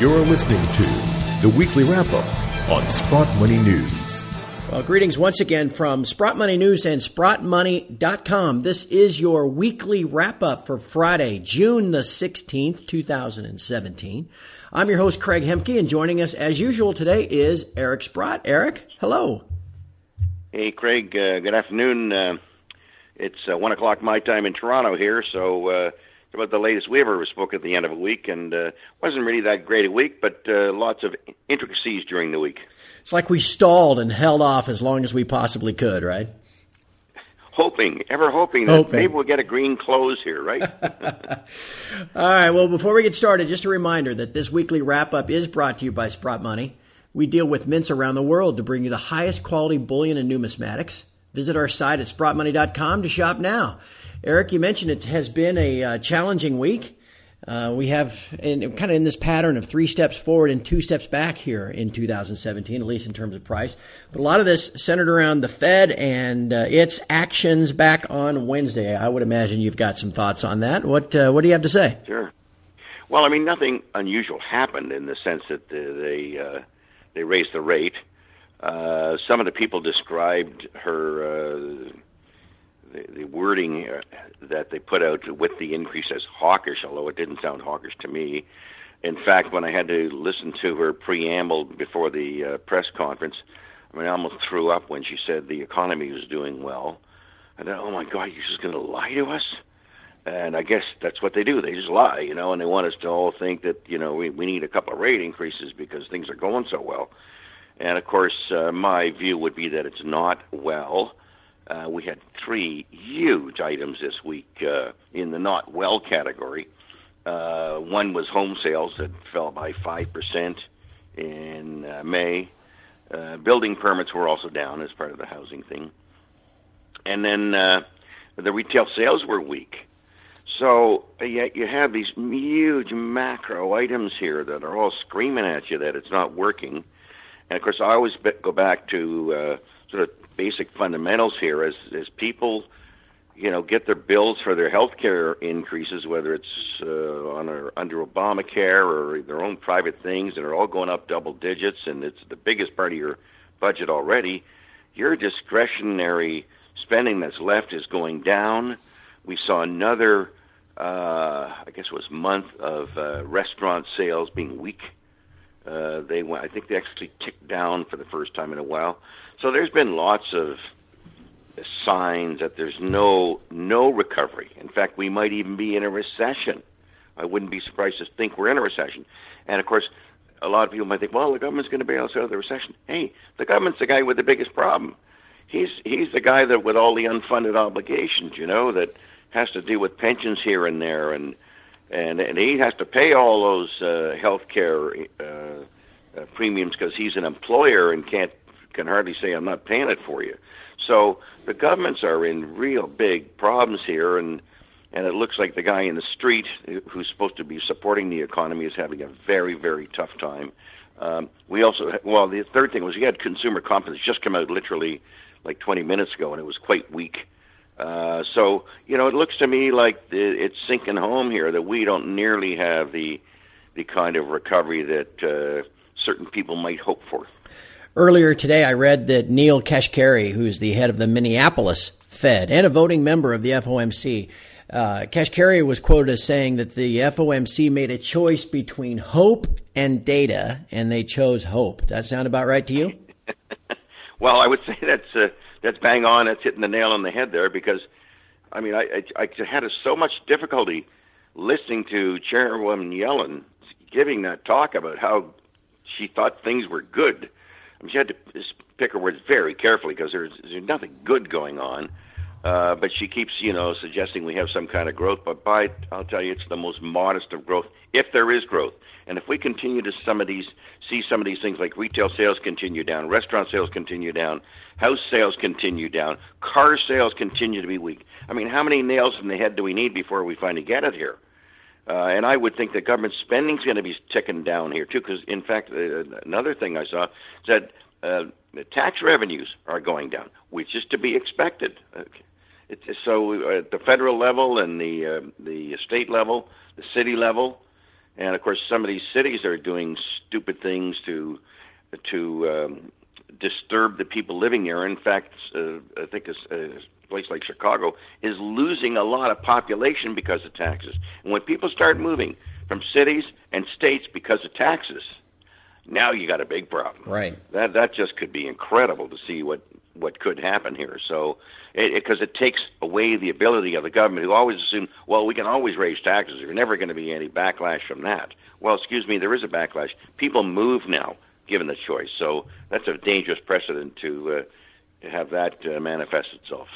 You're listening to the Weekly Wrap-Up on Sprott Money News. Well, greetings once again from Sprott Money News and SprottMoney.com. This is your weekly wrap-up for Friday, June the 16th, 2017. I'm your host, Craig Hemke, and joining us as usual today is Eric Sprott. Eric, hello. Hey, Craig. Good afternoon. It's 1 o'clock my time in Toronto here, so about the latest we ever spoke at the end of a week, and wasn't really that great a week, but lots of intricacies during the week. It's like we stalled and held off as long as we possibly could, right? Hoping that maybe we'll get a green close here, right? All right, well, before we get started, just a reminder that this weekly wrap-up is brought to you by Sprott Money. We deal with mints around the world to bring you the highest quality bullion and numismatics. Visit our site at SprottMoney.com to shop now. Eric, you mentioned it has been a challenging week. We have kind of in this pattern of 3 steps forward and 2 steps back here in 2017, at least in terms of price. But a lot of this centered around the Fed and its actions back on Wednesday. I would imagine you've got some thoughts on that. What do you have to say? Sure. Well, I mean, nothing unusual happened in the sense that they raised the rate. Some of the people described her the wording that they put out with the increase as hawkish, although it didn't sound hawkish to me. In fact, when I had to listen to her preamble before the press conference, I mean, I almost threw up when she said the economy was doing well. I thought, oh my God, you're just going to lie to us? And I guess that's what they do. They just lie, you know, and they want us to all think that, you know, we need a couple of rate increases because things are going so well. And, of course, my view would be that it's not well. We had 3 huge items this week in the not well category. One was home sales that fell by 5% in May. Building permits were also down as part of the housing thing. And then the retail sales were weak. So yet you have these huge macro items here that are all screaming at you that it's not working. And, of course, I always go back to sort of basic fundamentals here. As people, you know, get their bills for their health care increases, whether it's under Obamacare or their own private things, that are all going up double digits, and it's the biggest part of your budget already, your discretionary spending that's left is going down. We saw another, I guess it was month of restaurant sales being weak. I think they actually ticked down for the first time in a while. So there's been lots of signs that there's no recovery. In fact, we might even be in a recession. I wouldn't be surprised to think we're in a recession. And, of course, a lot of people might think, well, the government's going to bail us out of the recession. Hey, the government's the guy with the biggest problem. He's the guy that with all the unfunded obligations, you know, that has to deal with pensions here and there, and he has to pay all those health care premiums because he's an employer and can hardly say, I'm not paying it for you. So the governments are in real big problems here, and it looks like the guy in the street who's supposed to be supporting the economy is having a very, very tough time. The third thing was we had consumer confidence just come out literally like 20 minutes ago, and it was quite weak. So, you know, it looks to me like it's sinking home here that we don't nearly have the kind of recovery that certain people might hope for. Earlier today, I read that Neil Kashkari, who's the head of the Minneapolis Fed and a voting member of the FOMC, Kashkari was quoted as saying that the FOMC made a choice between hope and data, and they chose hope. Does that sound about right to you? Well, I would say that's bang on. That's hitting the nail on the head there because, I mean, I had so much difficulty listening to Chairwoman Yellen giving that talk about how she thought things were good. I mean, she had to pick her words very carefully because there's nothing good going on. But she keeps, you know, suggesting we have some kind of growth. But I'll tell you, it's the most modest of growth, if there is growth. And if we continue to see some of these things like retail sales continue down, restaurant sales continue down, house sales continue down, car sales continue to be weak. I mean, how many nails in the head do we need before we finally get it here? And I would think that government spending is going to be ticking down here, too, because, in fact, another thing I saw is that the tax revenues are going down, which is to be expected. Okay. So at the federal level and the state level, the city level, And of course, some of these cities are doing stupid things to disturb the people living there. In fact, I think a place like Chicago is losing a lot of population because of taxes. And when people start moving from cities and states because of taxes, now you got a big problem. Right. That just could be incredible to see what could happen here. So, because it takes away the ability of the government, who always assume, well, we can always raise taxes. There's never going to be any backlash from that. Well, excuse me, there is a backlash. People move now, given the choice. So that's a dangerous precedent to have that manifest itself.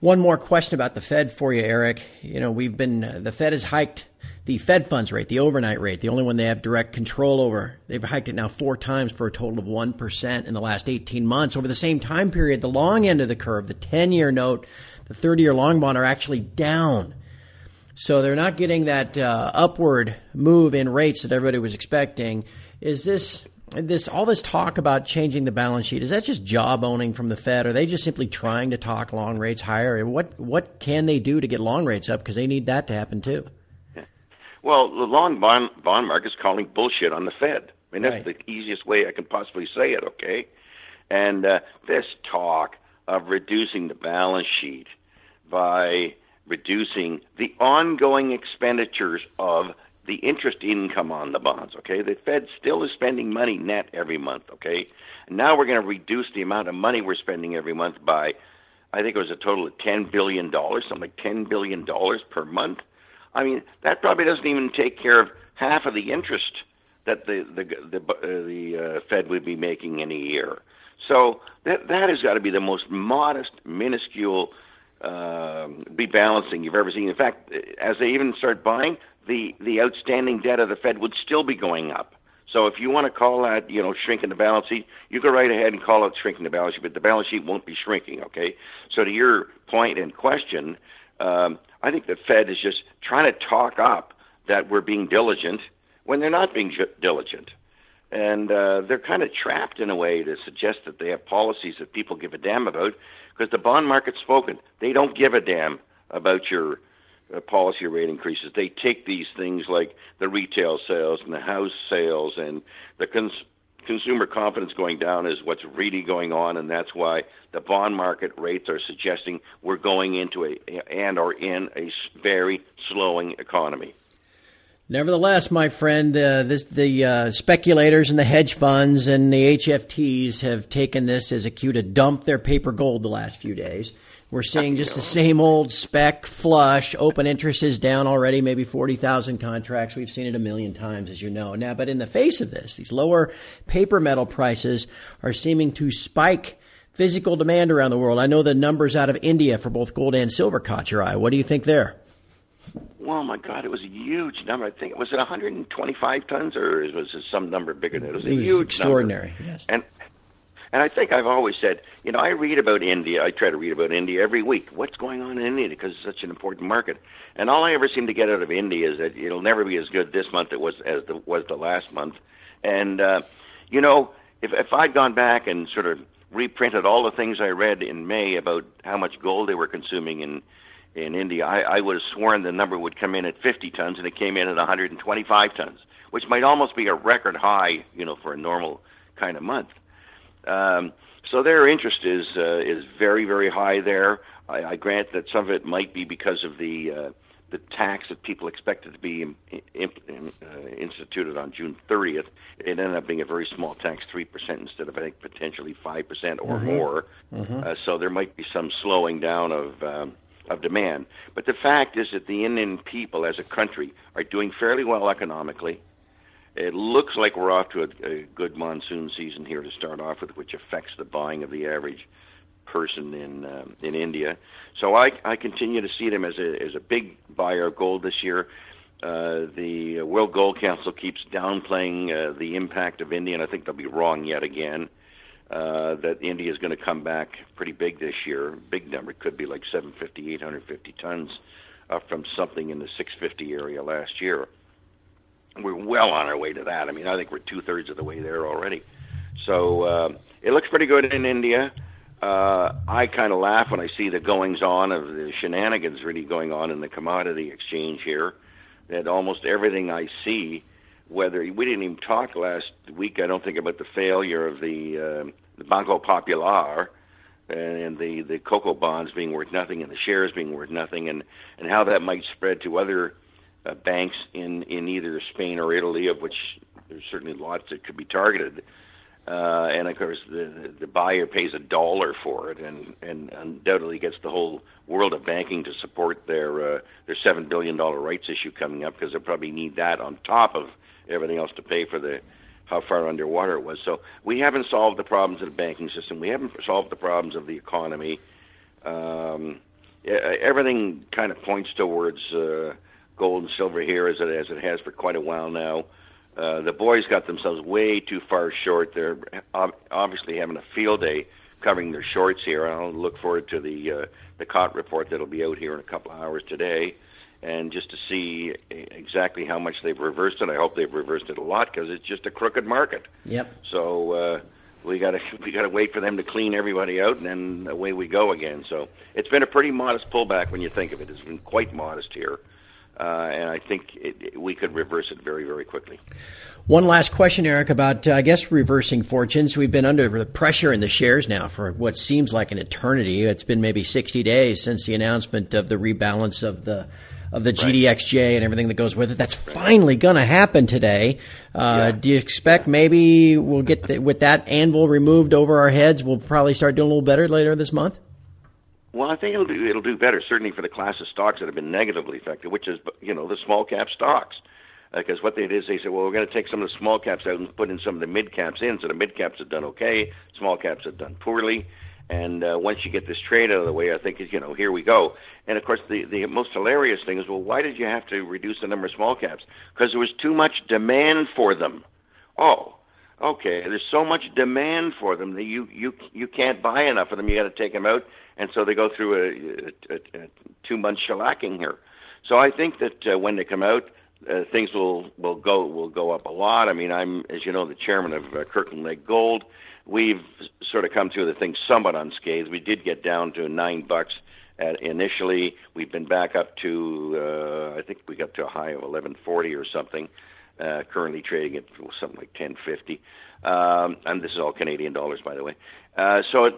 One more question about the Fed for you, Eric. You know, we've been the Fed has hiked the Fed funds rate, the overnight rate, the only one they have direct control over. They've hiked it now 4 times for a total of 1% in the last 18 months. Over the same time period, the long end of the curve, the 10-year note, the 30-year long bond are actually down. So they're not getting that upward move in rates that everybody was expecting. Is this all this talk about changing the balance sheet, is that just job-owning from the Fed? Are they just simply trying to talk long rates higher? What can they do to get long rates up? Because they need that to happen too. Well, the long bond market is calling bullshit on the Fed. I mean, that's right. The easiest way I can possibly say it, okay? And this talk of reducing the balance sheet by reducing the ongoing expenditures of the interest income on the bonds, okay? The Fed still is spending money net every month, okay? Now we're going to reduce the amount of money we're spending every month by, I think it was a total of $10 billion, something like $10 billion per month. I mean, that probably doesn't even take care of half of the interest that the Fed would be making in a year. So that has got to be the most modest, minuscule rebalancing you've ever seen. In fact, as they even start buying, the outstanding debt of the Fed would still be going up. So if you want to call that, you know, shrinking the balance sheet, you go right ahead and call it shrinking the balance sheet, but the balance sheet won't be shrinking, okay? So to your point and question, I think the Fed is just trying to talk up that we're being diligent when they're not being diligent. And they're kind of trapped in a way to suggest that they have policies that people give a damn about, because the bond market's spoken. They don't give a damn about your policy rate increases. They take these things like the retail sales and the house sales and the consumer confidence going down is what's really going on, and that's why the bond market rates are suggesting we're going into a very slowing economy. Nevertheless, my friend, the speculators and the hedge funds and the HFTs have taken this as a cue to dump their paper gold the last few days. We're seeing just the same old spec flush. Open interest is down already, maybe 40,000 contracts. We've seen it a million times, as you know. Now, but in the face of this, these lower paper metal prices are seeming to spike physical demand around the world. I know the numbers out of India for both gold and silver caught your eye. What do you think there? Well, my God, it was a huge number. I think, was it 125 tons or was it some number bigger than it? It was a huge extraordinary number. Yes. And I think I've always said, you know, I read about India. I try to read about India every week. What's going on in India? Because it's such an important market. And all I ever seem to get out of India is that it'll never be as good this month as was the last month. And, you know, if I'd gone back and sort of reprinted all the things I read in May about how much gold they were consuming in India, I would have sworn the number would come in at 50 tons, and it came in at 125 tons, which might almost be a record high, you know, for a normal kind of month. So their interest is very, very high there. I grant that some of it might be because of the tax that people expected to be instituted on June 30th. It ended up being a very small tax, 3% instead of, I think, potentially 5% or more. Mm-hmm. So there might be some slowing down of demand. But the fact is that the Indian people as a country are doing fairly well economically. It looks like we're off to a good monsoon season here to start off with, which affects the buying of the average person in India. So I continue to see them as a big buyer of gold this year. The World Gold Council keeps downplaying the impact of India, and I think they'll be wrong yet again, that India is going to come back pretty big this year. Big number. It could be like 750, 850 tons up from something in the 650 area last year. We're well on our way to that. I mean, I think we're 2/3 of the way there already. So it looks pretty good in India. I kind of laugh when I see the goings-on of the shenanigans really going on in the commodity exchange here, that almost everything I see whether we didn't even talk last week, I don't think, about the failure of the Banco Popular and the cocoa bonds being worth nothing and the shares being worth nothing, and how that might spread to other banks in either Spain or Italy, of which there's certainly lots that could be targeted. And of course, the buyer pays $1 for it, and undoubtedly gets the whole world of banking to support their $7 billion rights issue coming up, because they'll probably need that on top of everything else to pay for how far underwater it was. So we haven't solved the problems of the banking system. We haven't solved the problems of the economy. Everything kind of points towards gold and silver here, as it has for quite a while now. The boys got themselves way too far short. They're obviously having a field day covering their shorts here. I'll look forward to the COT report that'll be out here in a couple of hours today, and just to see exactly how much they've reversed it. I hope they've reversed it a lot, because it's just a crooked market. Yep. So we gotta wait for them to clean everybody out, and then away we go again. So it's been a pretty modest pullback when you think of it. It's been quite modest here. And I think we could reverse it very, very quickly. One last question, Eric, about, I guess, reversing fortunes. We've been under the pressure in the shares now for what seems like an eternity. It's been maybe 60 days since the announcement of the rebalance of the GDXJ and everything that goes with it. That's finally going to happen today. Do you expect maybe we'll get with that anvil removed over our heads, we'll probably start doing a little better later this month? Well, I think it'll do better, certainly for the class of stocks that have been negatively affected, which is, the small cap stocks. Because what they did is they said, well, we're going to take some of the small caps out and put in some of the mid caps in. So the mid caps have done okay, small caps have done poorly. And once you get this trade out of the way, I think, here we go. And, of course, the most hilarious thing is, well, why did you have to reduce the number of small caps? Because there was too much demand for them. Oh, okay, there's so much demand for them that you can't buy enough of them. You got to take them out, and so they go through a 2-month shellacking here. So I think that when they come out, things will go up a lot. I mean, I'm, as you know, the chairman of Kirkland Lake Gold. We've sort of come through the thing somewhat unscathed. We did get down to $9 initially. We've been back up to I think we got to a high of $11.40 or something. Currently trading at something like $10.50, and this is all Canadian dollars, by the way. So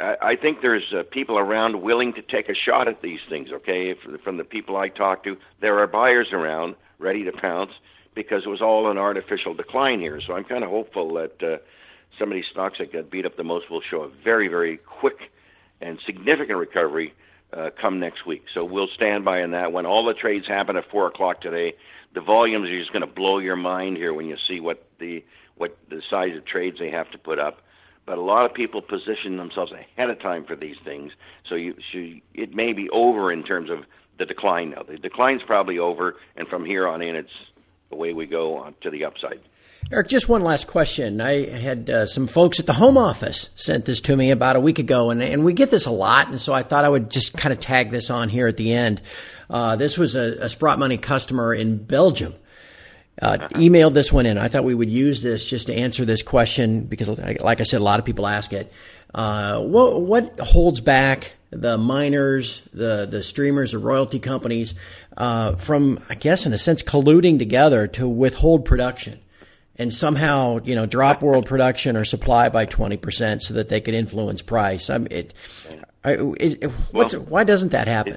I think there's people around willing to take a shot at these things. Okay, from the people I talk to, there are buyers around ready to pounce, because it was all an artificial decline here. So I'm kind of hopeful that some of these stocks that got beat up the most will show a very, very quick and significant recovery come next week. So we'll stand by on that. When all the trades happen at 4:00 today, the volumes are just going to blow your mind here when you see what the size of trades they have to put up. But a lot of people position themselves ahead of time for these things, so it may be over in terms of the decline now. The decline's probably over, and from here on in, it's away we go on to the upside. Eric, just one last question. I had some folks at the home office sent this to me about a week ago, and we get this a lot, and so I thought I would just kind of tag this on here at the end. This was a Sprott Money customer in Belgium. Emailed this one in. I thought we would use this just to answer this question, because, like I said, a lot of people ask it. What holds back the miners, the streamers, the royalty companies from, I guess, in a sense, colluding together to withhold production and somehow, drop world production or supply by 20% so that they could influence price? Why doesn't that happen?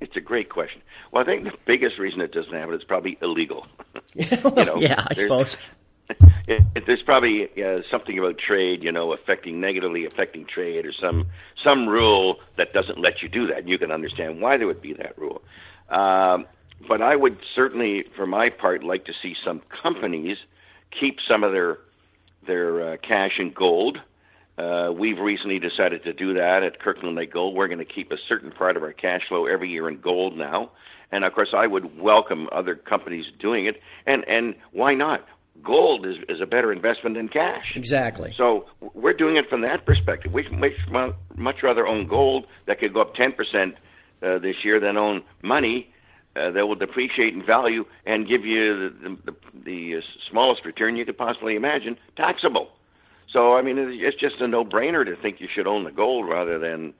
It's a great question. Well, I think the biggest reason it doesn't happen is probably illegal. Yeah, I suppose. There's probably something about trade, affecting trade, or some rule that doesn't let you do that. And you can understand why there would be that rule. But I would certainly, for my part, like to see some companies keep some of their cash in gold. We've recently decided to do that at Kirkland Lake Gold. We're going to keep a certain part of our cash flow every year in gold now. And, of course, I would welcome other companies doing it. And why not? Gold is a better investment than cash. Exactly. So we're doing it from that perspective. We much rather own gold that could go up 10% this year than own money that will depreciate in value and give you the smallest return you could possibly imagine, taxable. So, I mean, it's just a no-brainer to think you should own the gold rather than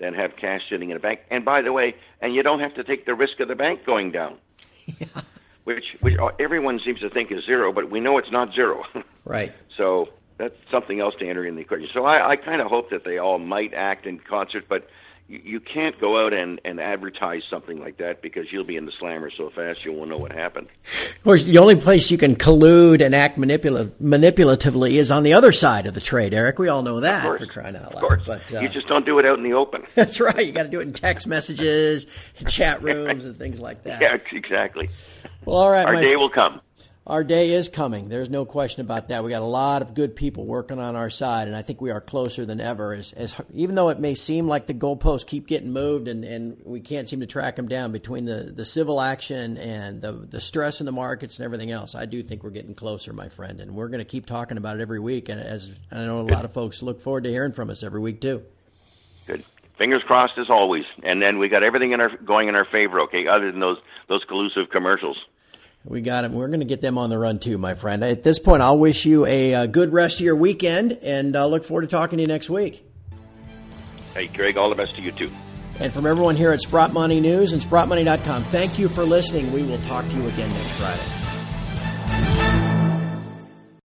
have cash sitting in a bank. And by the way, you don't have to take the risk of the bank going down. Yeah. which everyone seems to think is zero, but we know it's not zero. Right. So that's something else to enter in the equation. So I kind of hope that they all might act in concert, but you can't go out and advertise something like that because you'll be in the slammer so fast you won't know what happened. Of course, the only place you can collude and act manipulatively is on the other side of the trade, Eric. We all know that, of course, for crying out loud. Of course. But, you just don't do it out in the open. That's right. You got to do it in text messages, chat rooms, and things like that. Yeah, exactly. Well, all right. Our day will come. Our day is coming. There's no question about that. We got a lot of good people working on our side, and I think we are closer than ever. As even though it may seem like the goalposts keep getting moved and we can't seem to track them down between the civil action and the stress in the markets and everything else, I do think we're getting closer, my friend, and we're going to keep talking about it every week. And as I know, a lot of folks look forward to hearing from us every week too. Good. Fingers crossed as always. And then we got everything going in our favor, okay, other than those collusive commercials. We got them. We're going to get them on the run too, my friend. At this point, I'll wish you a good rest of your weekend, and I'll look forward to talking to you next week. Hey, Greg, all the best to you too. And from everyone here at Sprott Money News and SprottMoney.com, thank you for listening. We will talk to you again next Friday.